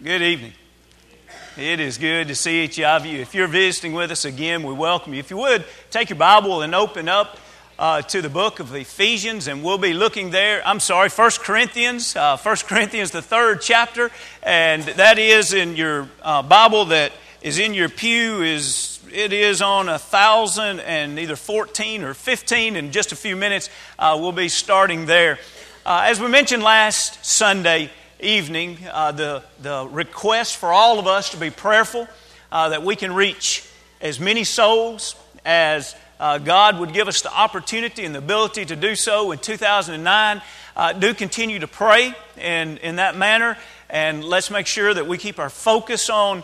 Good evening. It is good to see each of you. If you're visiting with us again, we welcome you. If you would, take your Bible and open up to the book of Ephesians, and we'll be looking there. 1 Corinthians, the third chapter, and that is in your Bible that is in your pew. It is on 1,000 and either 14 or 15 in just a few minutes. We'll be starting there. As we mentioned last Sunday evening, the request for all of us to be prayerful, that we can reach as many souls as God would give us the opportunity and the ability to do so in 2009. Do continue to pray in that manner, and let's make sure that we keep our focus on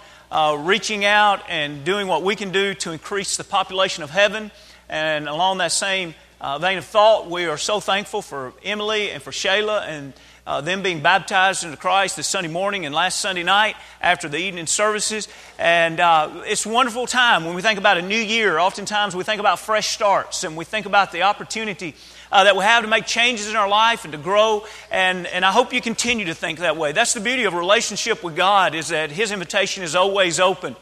reaching out and doing what we can do to increase the population of heaven. And along that same vein of thought, we are so thankful for Emily and for Shayla and them being baptized into Christ this Sunday morning and last Sunday night after the evening services. And it's a wonderful time when we think about a new year. Oftentimes we think about fresh starts and we think about the opportunity that we have to make changes in our life and to grow. And I hope you continue to think that way. That's the beauty of a relationship with God, is that His invitation is always open.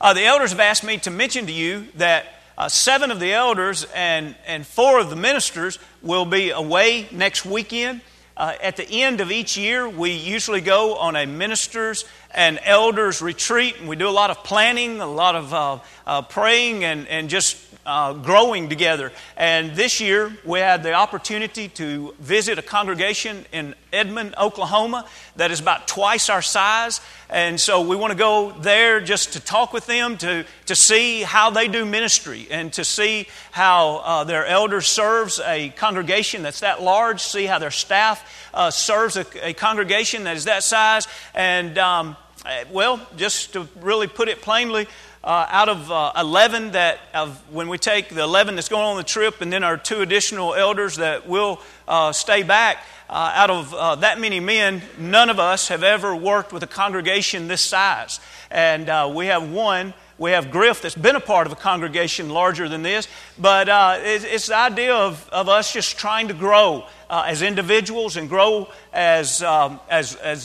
The elders have asked me to mention to you that 7 of the elders and 4 of the ministers will be away next weekend. At the end of each year, we usually go on a ministers and elders retreat, and we do a lot of planning, a lot of praying, and just growing together. And this year, we had the opportunity to visit a congregation in Edmond, Oklahoma, that is about twice our size. And so we want to go there just to talk with them, to see how they do ministry, and to see how their elder serves a congregation that's that large, see how their staff serves a congregation that is that size. And well, just to really put it plainly, out of 11 when we take the 11 that's going on the trip and then our 2 additional elders that will stay back, out of that many men, none of us have ever worked with a congregation this size. And we have Griff that's been a part of a congregation larger than this, but it's the idea of us just trying to grow as individuals and grow as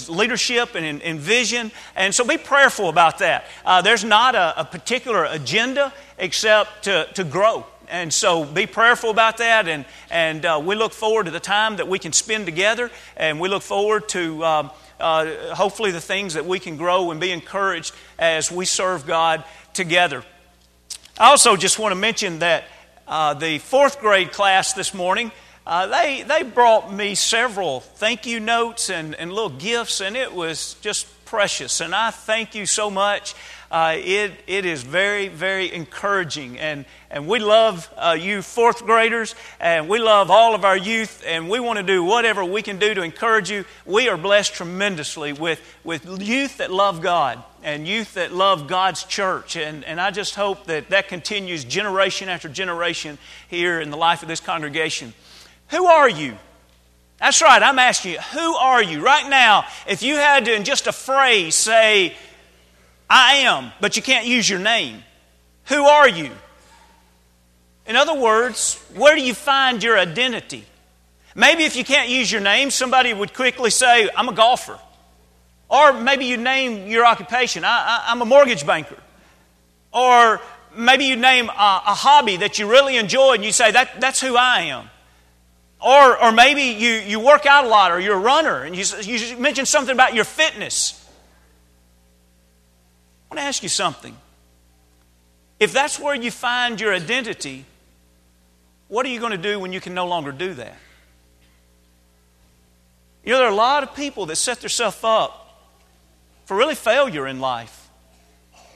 leadership and in vision. And so be prayerful about that. There's not a particular agenda except to grow. And so be prayerful about that, and we look forward to the time that we can spend together, and we look forward to hopefully the things that we can grow and be encouraged as we serve God together. I also just want to mention that the 4th grade class this morning, they brought me several thank you notes and little gifts, and it was just precious. And I thank you so much. It is very, very encouraging, and we love you 4th graders, and we love all of our youth, and we want to do whatever we can do to encourage you. We are blessed tremendously with youth that love God and youth that love God's church, and I just hope that continues generation after generation here in the life of this congregation. Who are you? That's right, I'm asking you, who are you? Right now, if you had to, in just a phrase, say, I am, but you can't use your name. Who are you? In other words, where do you find your identity? Maybe if you can't use your name, somebody would quickly say, I'm a golfer. Or maybe you name your occupation, I'm a mortgage banker. Or maybe you name a hobby that you really enjoy and you say, that's who I am. Or maybe you work out a lot, or you're a runner, and you mention something about your fitness. I want to ask you something. If that's where you find your identity, what are you going to do when you can no longer do that? You know, there are a lot of people that set themselves up for really failure in life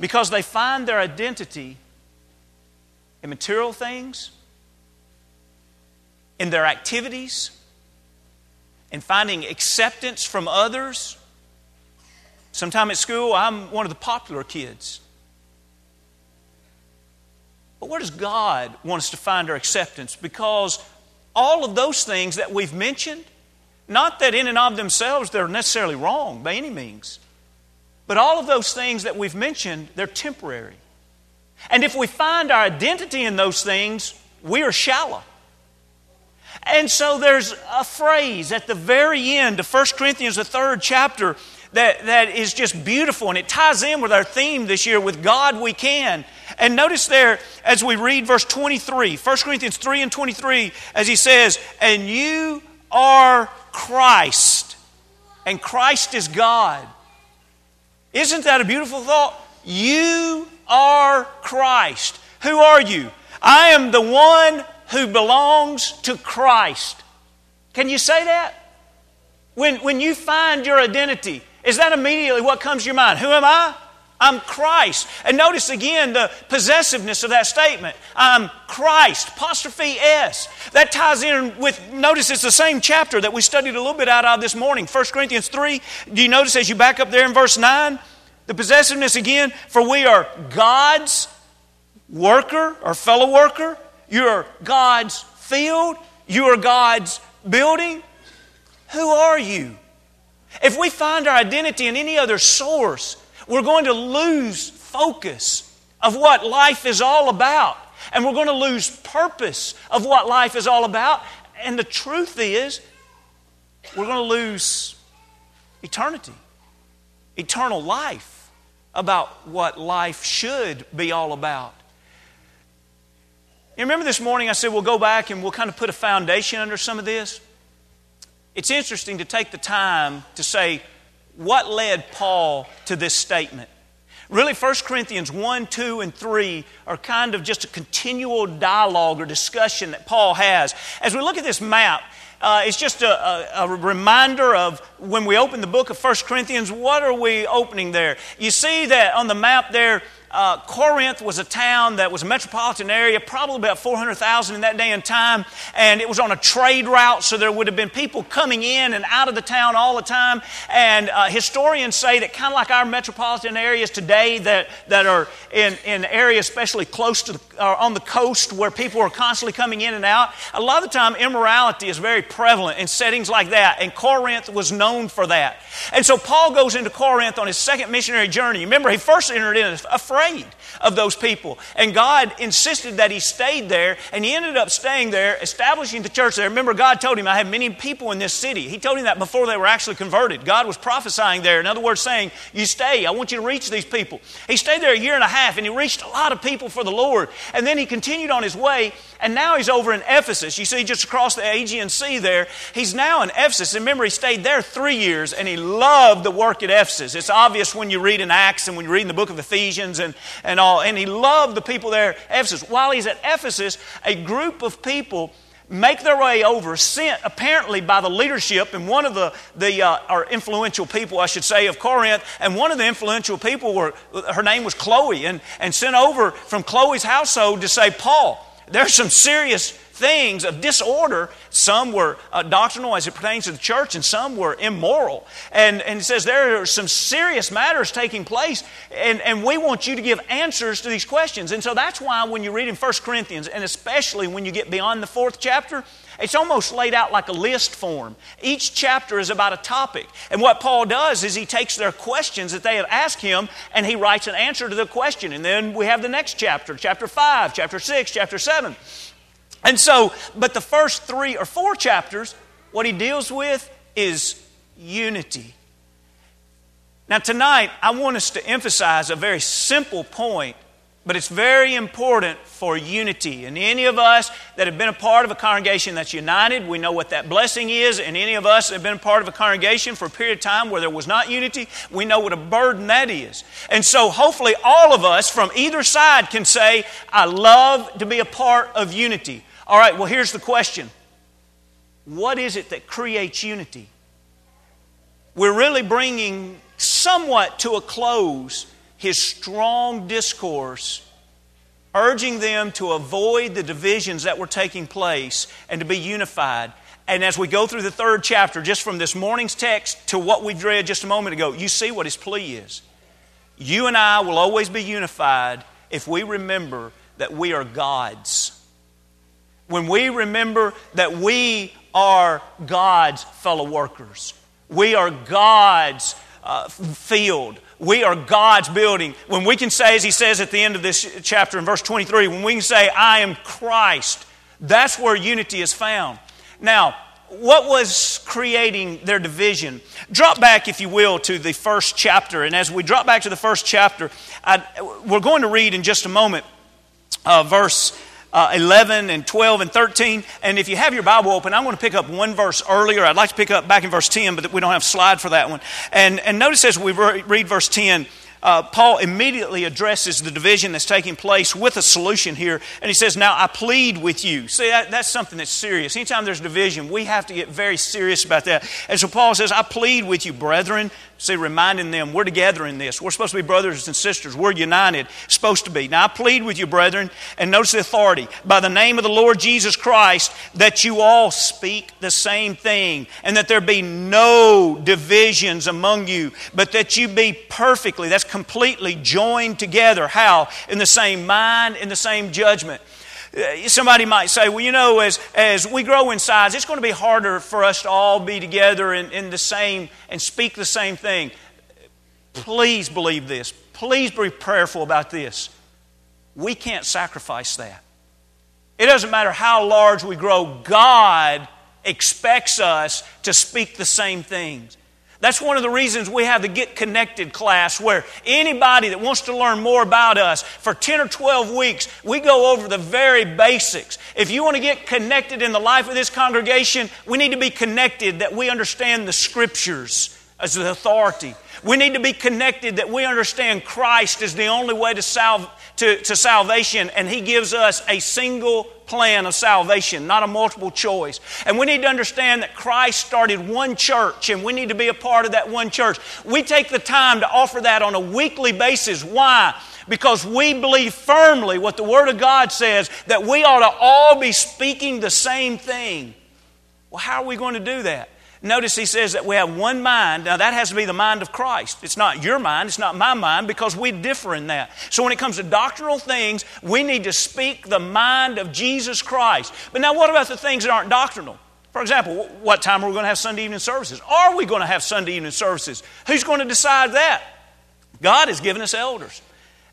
because they find their identity in material things, in their activities, in finding acceptance from others. Sometime at school, I'm one of the popular kids. But where does God want us to find our acceptance? Because all of those things that we've mentioned, not that in and of themselves they're necessarily wrong by any means, but all of those things that we've mentioned, they're temporary. And if we find our identity in those things, we are shallow. And so there's a phrase at the very end of 1 Corinthians, the 3rd chapter, that is just beautiful, and it ties in with our theme this year, with God we can. And notice there, as we read verse 23, 1 Corinthians 3 and 23, as he says, and you are Christ, and Christ is God. Isn't that a beautiful thought? You are Christ. Who are you? I am the one who belongs to Christ. Can you say that? When you find your identity, is that immediately what comes to your mind? Who am I? I'm Christ. And notice again the possessiveness of that statement. I'm Christ, apostrophe S. That ties in with, notice it's the same chapter that we studied a little bit out of this morning, 1 Corinthians 3. Do you notice as you back up there in verse 9? The possessiveness again, for we are God's worker or fellow worker. You are God's field. You are God's building. Who are you? If we find our identity in any other source, we're going to lose focus of what life is all about. And we're going to lose purpose of what life is all about. And the truth is, we're going to lose eternity, eternal life about what life should be all about. You remember this morning I said we'll go back and we'll kind of put a foundation under some of this? It's interesting to take the time to say, what led Paul to this statement? Really, 1 Corinthians 1, 2, and 3 are kind of just a continual dialogue or discussion that Paul has. As we look at this map, it's just a reminder of when we open the book of 1 Corinthians, what are we opening there? You see that on the map there, Corinth was a town that was a metropolitan area, probably about 400,000 in that day and time, and it was on a trade route, so there would have been people coming in and out of the town all the time. And historians say that kind of like our metropolitan areas today that are in areas especially close to on the coast where people are constantly coming in and out, a lot of the time immorality is very prevalent in settings like that, and Corinth was known for that. And so Paul goes into Corinth on his second missionary journey. Remember, he first entered in afraid of those people. And God insisted that he stayed there, and he ended up staying there, establishing the church there. Remember, God told him, I have many people in this city. He told him that before they were actually converted. God was prophesying there. In other words, saying, you stay. I want you to reach these people. He stayed there a year and a half, and he reached a lot of people for the Lord. And then he continued on his way, and now he's over in Ephesus. You see, just across the Aegean Sea there, he's now in Ephesus. And remember, he stayed there 3 years, and he loved the work at Ephesus. It's obvious when you read in Acts and when you read in the book of Ephesians and all. And he loved the people there at Ephesus. While he's at Ephesus, a group of people make their way over, sent apparently by the leadership and one of the influential people, I should say, of Corinth. And one of the influential people, her name was Chloe, and sent over from Chloe's household to say, Paul, there's some serious things of disorder. Some were doctrinal as it pertains to the church, and some were immoral. And it says there are some serious matters taking place, and we want you to give answers to these questions. And so that's why when you read in 1 Corinthians, and especially when you get beyond the 4th chapter, it's almost laid out like a list form. Each chapter is about a topic. And what Paul does is he takes their questions that they have asked him and he writes an answer to the question. And then we have the next chapter, chapter 5, chapter 6, chapter 7. And so, but the first 3 or 4 chapters, what he deals with is unity. Now tonight, I want us to emphasize a very simple point, but it's very important for unity. And any of us that have been a part of a congregation that's united, we know what that blessing is. And any of us that have been a part of a congregation for a period of time where there was not unity, we know what a burden that is. And so hopefully all of us from either side can say, I love to be a part of unity. All right, well, here's the question. What is it that creates unity? We're really bringing somewhat to a close his strong discourse, urging them to avoid the divisions that were taking place and to be unified. And as we go through the 3rd chapter, just from this morning's text to what we've read just a moment ago, you see what his plea is. You and I will always be unified if we remember that we are God's. When we remember that we are God's fellow workers, we are God's field. We are God's building. When we can say, as he says at the end of this chapter in verse 23, when we can say, I am Christ, that's where unity is found. Now, what was creating their division? Drop back, if you will, to the first chapter. And as we drop back to the first chapter, we're going to read in just a moment verse 11 and 12 and 13. And if you have your Bible open, I'm going to pick up one verse earlier. I'd like to pick up back in verse 10, but we don't have a slide for that one. And notice as we read verse 10, Paul immediately addresses the division that's taking place with a solution here. And he says, now I plead with you. See, that's something that's serious. Anytime there's division, we have to get very serious about that. And so Paul says, I plead with you, brethren. See, reminding them, we're together in this. We're supposed to be brothers and sisters. We're united. Supposed to be. Now I plead with you, brethren. And notice the authority. By the name of the Lord Jesus Christ, that you all speak the same thing. And that there be no divisions among you. But that you be perfectly, that's completely joined together. How? In the same mind, in the same judgment. Somebody might say, well, you know, as we grow in size, it's going to be harder for us to all be together in the same and speak the same thing. Please believe this. Please be prayerful about this. We can't sacrifice that. It doesn't matter how large we grow. God expects us to speak the same things. That's one of the reasons we have the Get Connected class, where anybody that wants to learn more about us, for 10 or 12 weeks, we go over the very basics. If you want to get connected in the life of this congregation, we need to be connected that we understand the Scriptures as the authority. We need to be connected that we understand Christ is the only way to salvation, and He gives us a single plan of salvation, not a multiple choice. And we need to understand that Christ started one church, and we need to be a part of that one church. We take the time to offer that on a weekly basis. Why? Because we believe firmly what the Word of God says, that we ought to all be speaking the same thing. Well, how are we going to do that? Notice he says that we have one mind. Now that has to be the mind of Christ. It's not your mind, it's not my mind, because we differ in that. So when it comes to doctrinal things, we need to speak the mind of Jesus Christ. But now what about the things that aren't doctrinal? For example, what time are we going to have Sunday evening services? Are we going to have Sunday evening services? Who's going to decide that? God has given us elders.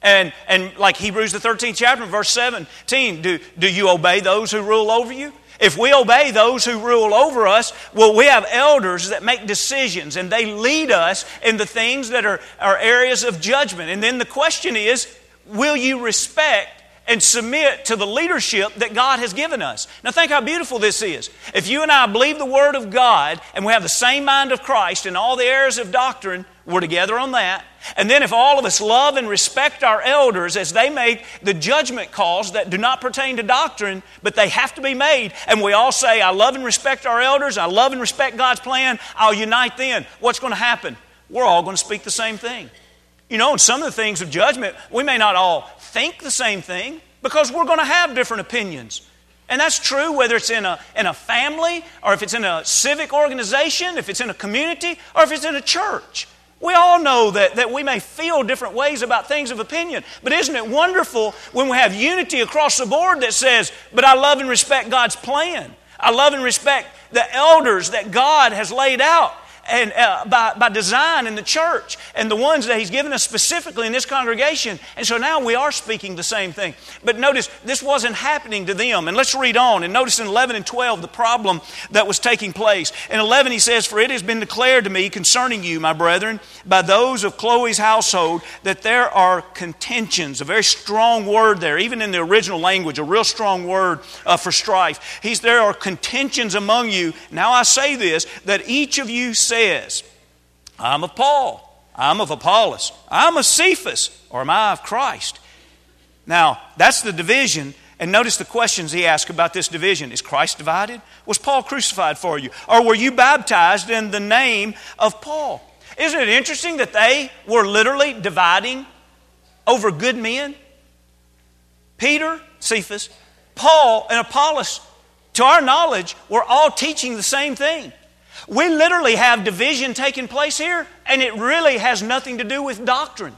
And like Hebrews the 13th chapter, verse 17, do you obey those who rule over you? If we obey those who rule over us, well, we have elders that make decisions, and they lead us in the things that are areas of judgment. And then the question is, will you respect and submit to the leadership that God has given us? Now think how beautiful this is. If you and I believe the Word of God, and we have the same mind of Christ in all the areas of doctrine, we're together on that. And then if all of us love and respect our elders as they make the judgment calls that do not pertain to doctrine, but they have to be made, and we all say, I love and respect our elders, I love and respect God's plan, I'll unite then. What's going to happen? We're all going to speak the same thing. You know, in some of the things of judgment, we may not all think the same thing because we're going to have different opinions. And that's true whether it's in a family, or if it's in a civic organization, if it's in a community, or if it's in a church. We all know that we may feel different ways about things of opinion. But isn't it wonderful when we have unity across the board that says, but I love and respect God's plan. I love and respect the elders that God has laid out and by design in the church, and the ones that He's given us specifically in this congregation. And so now we are speaking the same thing. But notice, this wasn't happening to them. And let's read on. And notice in 11 and 12, the problem that was taking place. In 11, he says, for it has been declared to me concerning you, my brethren, by those of Chloe's household, that there are contentions. A very strong word there, even in the original language, a real strong word for strife. There are contentions among you. Now I say this, that each of you says, I'm of Paul, I'm of Apollos, I'm of Cephas, or am I of Christ? Now, that's the division. And notice the questions he asked about this division. Is Christ divided? Was Paul crucified for you? Or were you baptized in the name of Paul? Isn't it interesting that they were literally dividing over good men? Peter, Cephas, Paul, and Apollos, to our knowledge, were all teaching the same thing. We literally have division taking place here, and it really has nothing to do with doctrine.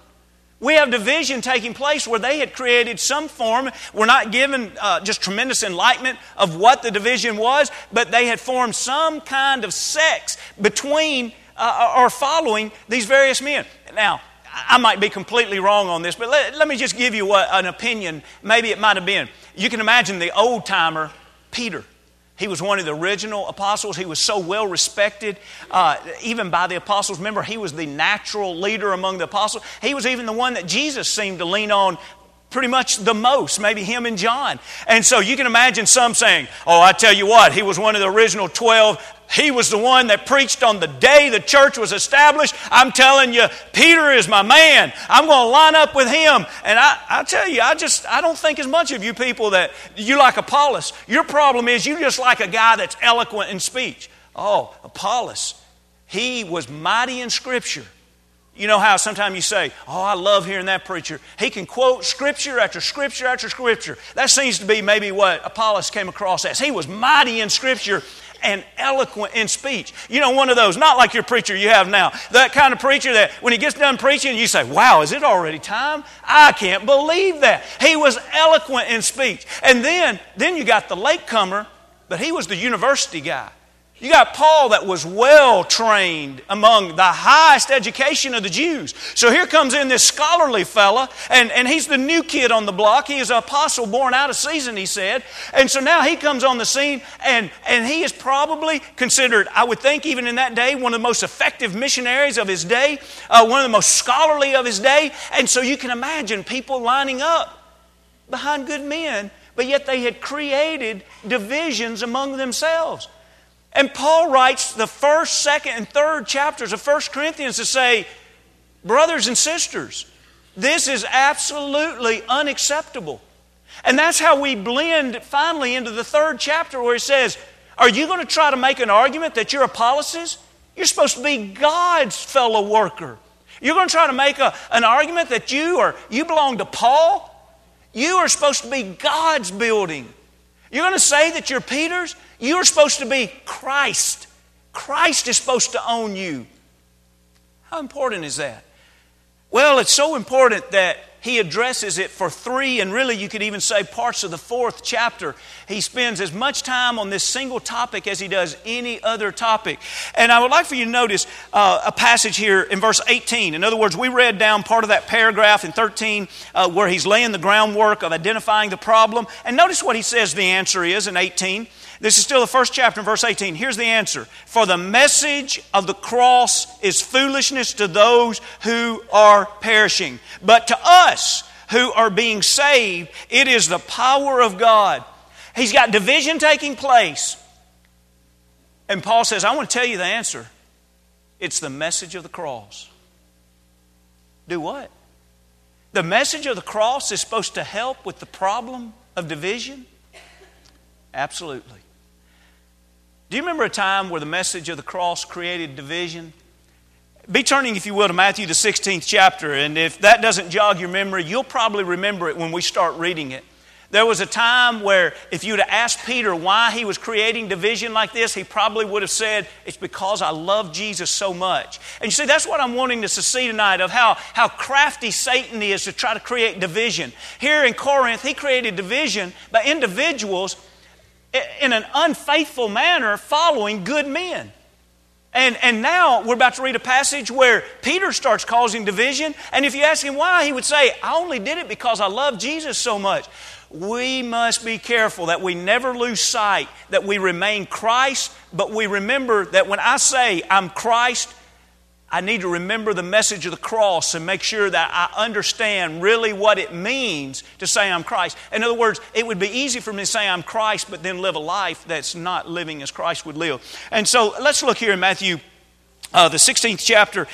We have division taking place where they had created some form. We're not given just tremendous enlightenment of what the division was, but they had formed some kind of sects between or following these various men. Now, I might be completely wrong on this, but let me just give you an opinion. Maybe it might have been. You can imagine the old-timer, Peter. He was one of the original apostles. He was so well respected, even by the apostles. Remember, he was the natural leader among the apostles. He was even the one that Jesus seemed to lean on pretty much the most, maybe him and John. And so you can imagine some saying, oh, I tell you what, he was one of the original 12. He was the one that preached on the day the church was established. I'm telling you, Peter is my man. I'm going to line up with him. And I tell you, I don't think as much of you people that you like Apollos. Your problem is you just like a guy that's eloquent in speech. Oh, Apollos, he was mighty in Scripture. You know how sometimes you say, oh, I love hearing that preacher. He can quote Scripture after Scripture after Scripture. That seems to be maybe what Apollos came across as. He was mighty in Scripture and eloquent in speech. You know, one of those, not like your preacher you have now, that kind of preacher that when he gets done preaching, you say, wow, is it already time? I can't believe that. He was eloquent in speech. And then you got the latecomer, but he was the university guy. You got Paul that was well-trained among the highest education of the Jews. So here comes in this scholarly fella, and he's the new kid on the block. He is an apostle born out of season, he said. And so now he comes on the scene, and he is probably considered, I would think even in that day, one of the most effective missionaries of his day, one of the most scholarly of his day. And so you can imagine people lining up behind good men, but yet they had created divisions among themselves. And Paul writes the first, second, and third chapters of 1 Corinthians to say, brothers and sisters, this is absolutely unacceptable. And that's how we blend finally into the third chapter where he says, are you going to try to make an argument that you're Apollos? You're supposed to be God's fellow worker. You're going to try to make an argument that you belong to Paul? You are supposed to be God's building. You're going to say that you're Peter's? You're supposed to be Christ. Christ is supposed to own you. How important is that? Well, it's so important that he addresses it for three, and really you could even say parts of the fourth chapter. He spends as much time on this single topic as he does any other topic. And I would like for you to notice a passage here in verse 18. In other words, we read down part of that paragraph in 13 where he's laying the groundwork of identifying the problem. And notice what he says the answer is in 18. This is still the first chapter in verse 18. Here's the answer. For the message of the cross is foolishness to those who are perishing. But to us who are being saved, it is the power of God. He's got division taking place. And Paul says, I want to tell you the answer. It's the message of the cross. Do what? The message of the cross is supposed to help with the problem of division? Absolutely. Do you remember a time where the message of the cross created division? Be turning, if you will, to Matthew, the 16th chapter. And if that doesn't jog your memory, you'll probably remember it when we start reading it. There was a time where if you'd have asked Peter why he was creating division like this, he probably would have said, it's because I love Jesus so much. And you see, that's what I'm wanting to see tonight, of how crafty Satan is to try to create division. Here in Corinth, he created division by individuals in an unfaithful manner following good men. And now we're about to read a passage where Peter starts causing division. And if you ask him why, he would say, I only did it because I love Jesus so much. We must be careful that we never lose sight, that we remain Christ, but we remember that when I say I'm Christ, I need to remember the message of the cross and make sure that I understand really what it means to say I'm Christ. In other words, it would be easy for me to say I'm Christ, but then live a life that's not living as Christ would live. And so let's look here in Matthew, the 16th chapter.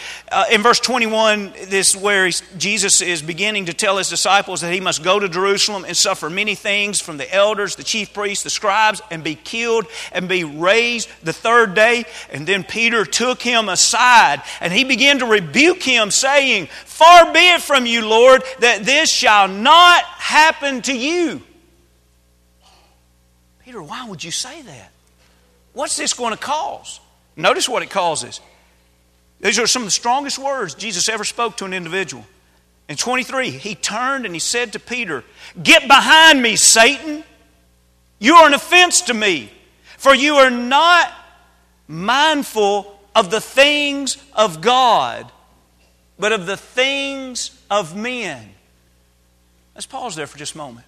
In verse 21, this is where Jesus is beginning to tell his disciples that he must go to Jerusalem and suffer many things from the elders, the chief priests, the scribes, and be killed and be raised the third day. And then Peter took him aside and he began to rebuke him, saying, far be it from you, Lord, that this shall not happen to you. Peter, why would you say that? What's this going to cause? Notice what it causes. These are some of the strongest words Jesus ever spoke to an individual. In 23, he turned and he said to Peter, get behind me, Satan. You are an offense to me, for you are not mindful of the things of God, but of the things of men. Let's pause there for just a moment.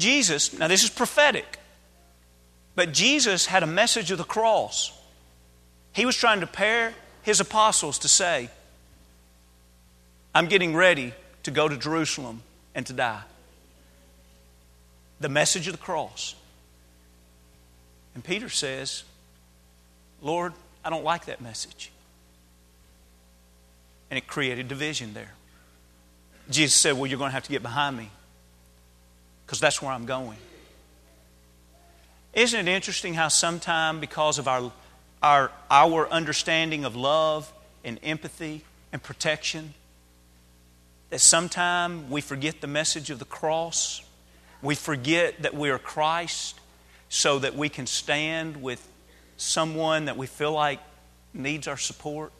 Jesus, now this is prophetic, but Jesus had a message of the cross. He was trying to prepare his apostles to say, I'm getting ready to go to Jerusalem and to die. The message of the cross. And Peter says, Lord, I don't like that message. And it created division there. Jesus said, well, you're going to have to get behind me because that's where I'm going. Isn't it interesting how sometimes because of our understanding of love and empathy and protection, that sometimes we forget the message of the cross. We forget that we are Christ so that we can stand with someone that we feel like needs our support.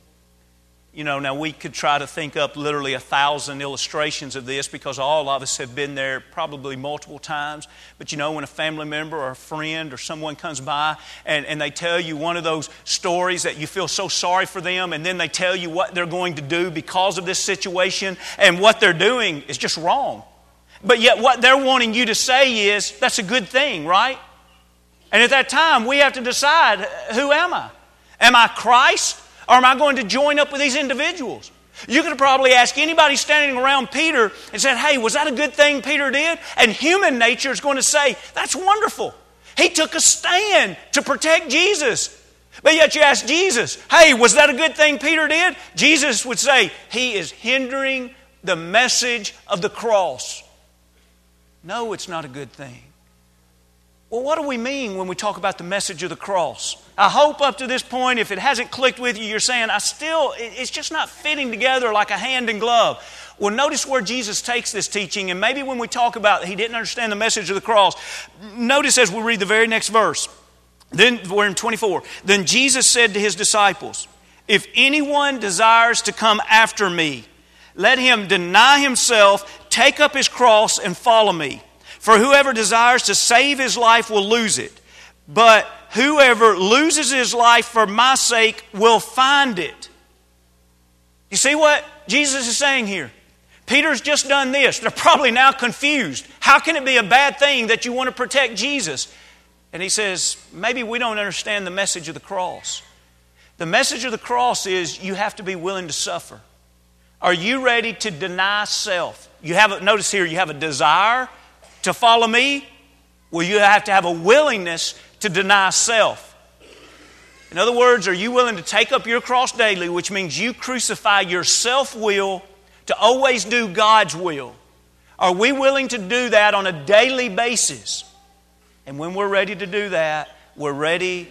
You know, now we could try to think up literally 1,000 illustrations of this because all of us have been there probably multiple times. But you know, when a family member or a friend or someone comes by and they tell you one of those stories that you feel so sorry for them, and then they tell you what they're going to do because of this situation, and what they're doing is just wrong. But yet what they're wanting you to say is, that's a good thing, right? And at that time, we have to decide, who am I? Am I Christ? Or am I going to join up with these individuals? You could probably ask anybody standing around Peter and said, hey, was that a good thing Peter did? And human nature is going to say, that's wonderful. He took a stand to protect Jesus. But yet you ask Jesus, hey, was that a good thing Peter did? Jesus would say, he is hindering the message of the cross. No, it's not a good thing. Well, what do we mean when we talk about the message of the cross? I hope up to this point, if it hasn't clicked with you, you're saying, it's just not fitting together like a hand in glove. Well, notice where Jesus takes this teaching, and maybe when we talk about he didn't understand the message of the cross, notice as we read the very next verse. Then we're in 24. Then Jesus said to his disciples, if anyone desires to come after me, let him deny himself, take up his cross, and follow me. For whoever desires to save his life will lose it, but whoever loses his life for my sake will find it. You see what Jesus is saying here? Peter's just done this. They're probably now confused. How can it be a bad thing that you want to protect Jesus? And he says, maybe we don't understand the message of the cross. The message of the cross is you have to be willing to suffer. Are you ready to deny self? Notice here, you have a desire to follow me? Well, you have to have a willingness to deny self. In other words, are you willing to take up your cross daily, which means you crucify your self-will to always do God's will? Are we willing to do that on a daily basis? And when we're ready to do that, we're ready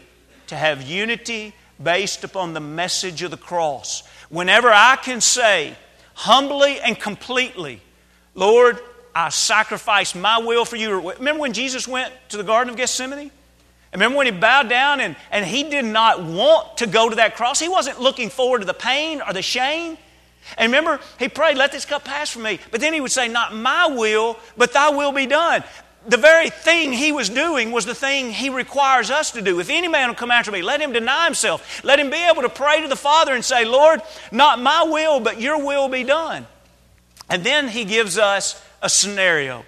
to have unity based upon the message of the cross. Whenever I can say, humbly and completely, Lord, I sacrifice my will for you. Remember when Jesus went to the Garden of Gethsemane? And remember when he bowed down and he did not want to go to that cross? He wasn't looking forward to the pain or the shame. And remember, he prayed, let this cup pass from me. But then he would say, not my will, but thy will be done. The very thing he was doing was the thing he requires us to do. If any man will come after me, let him deny himself. Let him be able to pray to the Father and say, Lord, not my will, but your will be done. And then he gives us a scenario.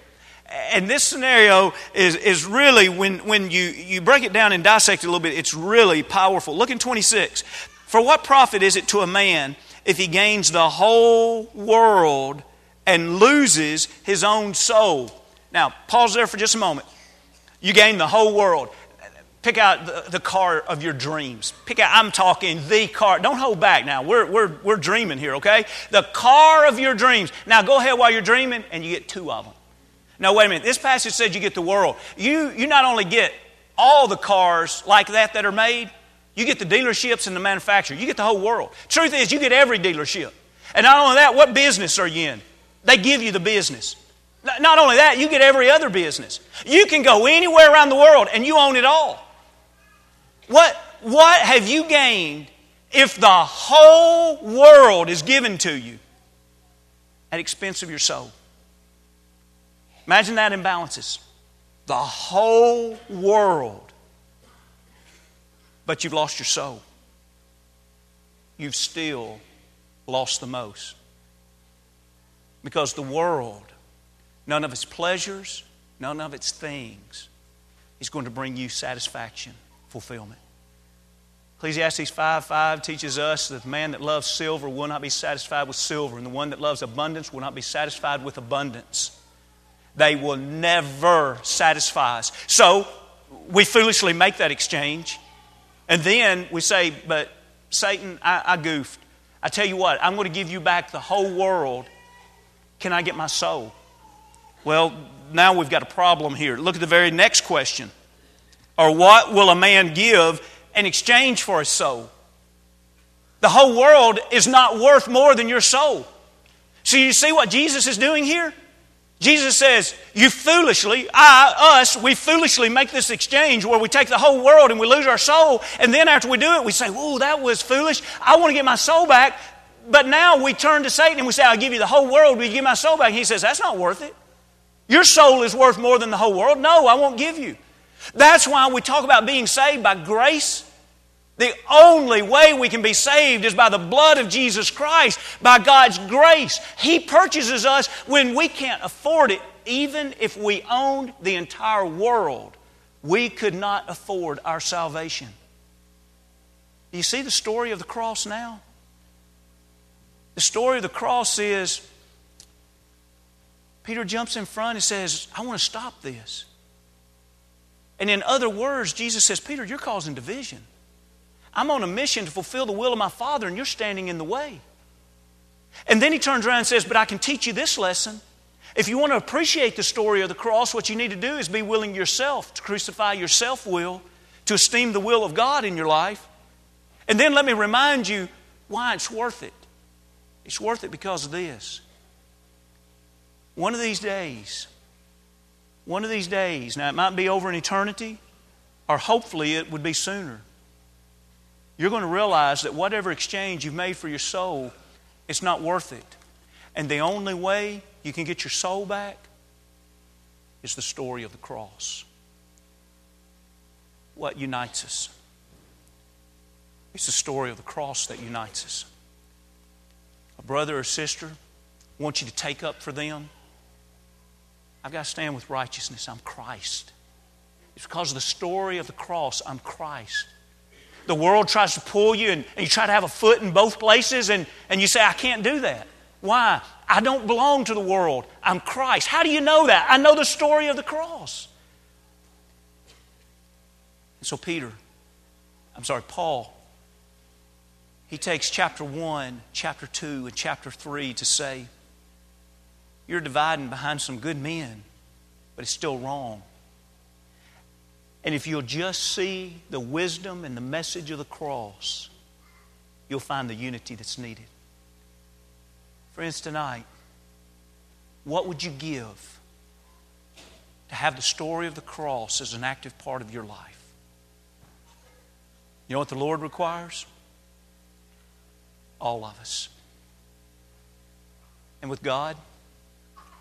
And this scenario is really, when you break it down and dissect it a little bit, it's really powerful. Look in 26. For what profit is it to a man if he gains the whole world and loses his own soul? Now, pause there for just a moment. You gain the whole world. Pick out the car of your dreams. Pick out, I'm talking the car. Don't hold back now. We're dreaming here, okay? The car of your dreams. Now go ahead while you're dreaming and you get two of them. No, wait a minute. This passage said you get the world. You not only get all the cars like that are made, you get the dealerships and the manufacturer. You get the whole world. Truth is, you get every dealership. And not only that, what business are you in? They give you the business. Not only that, you get every other business. You can go anywhere around the world and you own it all. What have you gained if the whole world is given to you at expense of your soul? Imagine that imbalances. The whole world. But you've lost your soul. You've still lost the most. Because the world, none of its pleasures, none of its things is going to bring you satisfaction, fulfillment. Ecclesiastes 5:5 teaches us that the man that loves silver will not be satisfied with silver, and the one that loves abundance will not be satisfied with abundance. They will never satisfy us. So we foolishly make that exchange, and then we say, but Satan, I goofed. I tell you what, I'm going to give you back the whole world. Can I get my soul? Well, now we've got a problem here. Look at the very next question. Or what will a man give in exchange for his soul? The whole world is not worth more than your soul. So you see what Jesus is doing here? Jesus says, you foolishly, we foolishly make this exchange where we take the whole world and we lose our soul. And then after we do it, we say, oh, that was foolish. I want to get my soul back. But now we turn to Satan and we say, I'll give you the whole world, but you give my soul back. And he says, that's not worth it. Your soul is worth more than the whole world. No, I won't give you. That's why we talk about being saved by grace. The only way we can be saved is by the blood of Jesus Christ, by God's grace. He purchases us when we can't afford it. Even if we owned the entire world, we could not afford our salvation. Do you see the story of the cross now? The story of the cross is Peter jumps in front and says, I want to stop this. And in other words, Jesus says, Peter, you're causing division. I'm on a mission to fulfill the will of my Father, and you're standing in the way. And then he turns around and says, but I can teach you this lesson. If you want to appreciate the story of the cross, what you need to do is be willing yourself to crucify your self-will, to esteem the will of God in your life. And then let me remind you why it's worth it. It's worth it because of this. One of these days, now it might be over an eternity, or hopefully it would be sooner, you're going to realize that whatever exchange you've made for your soul, it's not worth it. And the only way you can get your soul back is the story of the cross. What unites us? It's the story of the cross that unites us. A brother or sister, I want you to take up for them. I've got to stand with righteousness. I'm Christ. It's because of the story of the cross, I'm Christ. The world tries to pull you and you try to have a foot in both places and you say, I can't do that. Why? I don't belong to the world. I'm Christ. How do you know that? I know the story of the cross. And so Paul, he takes chapter 1, chapter 2, and chapter 3 to say, you're dividing behind some good men, but it's still wrong. And if you'll just see the wisdom and the message of the cross, you'll find the unity that's needed. Friends, tonight, what would you give to have the story of the cross as an active part of your life? You know what the Lord requires? All of us. And with God,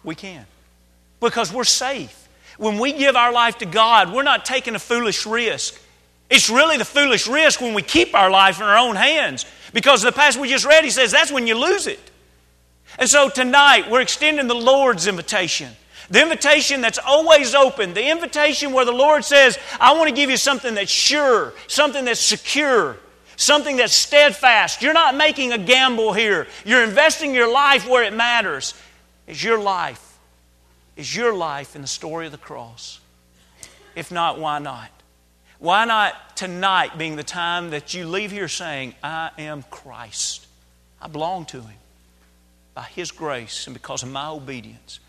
we can. Because we're safe. When we give our life to God, we're not taking a foolish risk. It's really the foolish risk when we keep our life in our own hands. Because in the passage we just read, he says that's when you lose it. And so tonight, we're extending the Lord's invitation. The invitation that's always open. The invitation where the Lord says, I want to give you something that's sure, something that's secure, something that's steadfast. You're not making a gamble here. You're investing your life where it matters. Is your life in the story of the cross? If not, why not? Why not tonight being the time that you leave here saying, I am Christ. I belong to Him. By His grace and because of my obedience,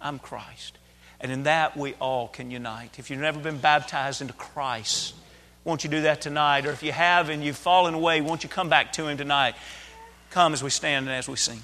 I'm Christ. And in that we all can unite. If you've never been baptized into Christ, won't you do that tonight? Or if you have and you've fallen away, won't you come back to Him tonight? Come as we stand and as we sing.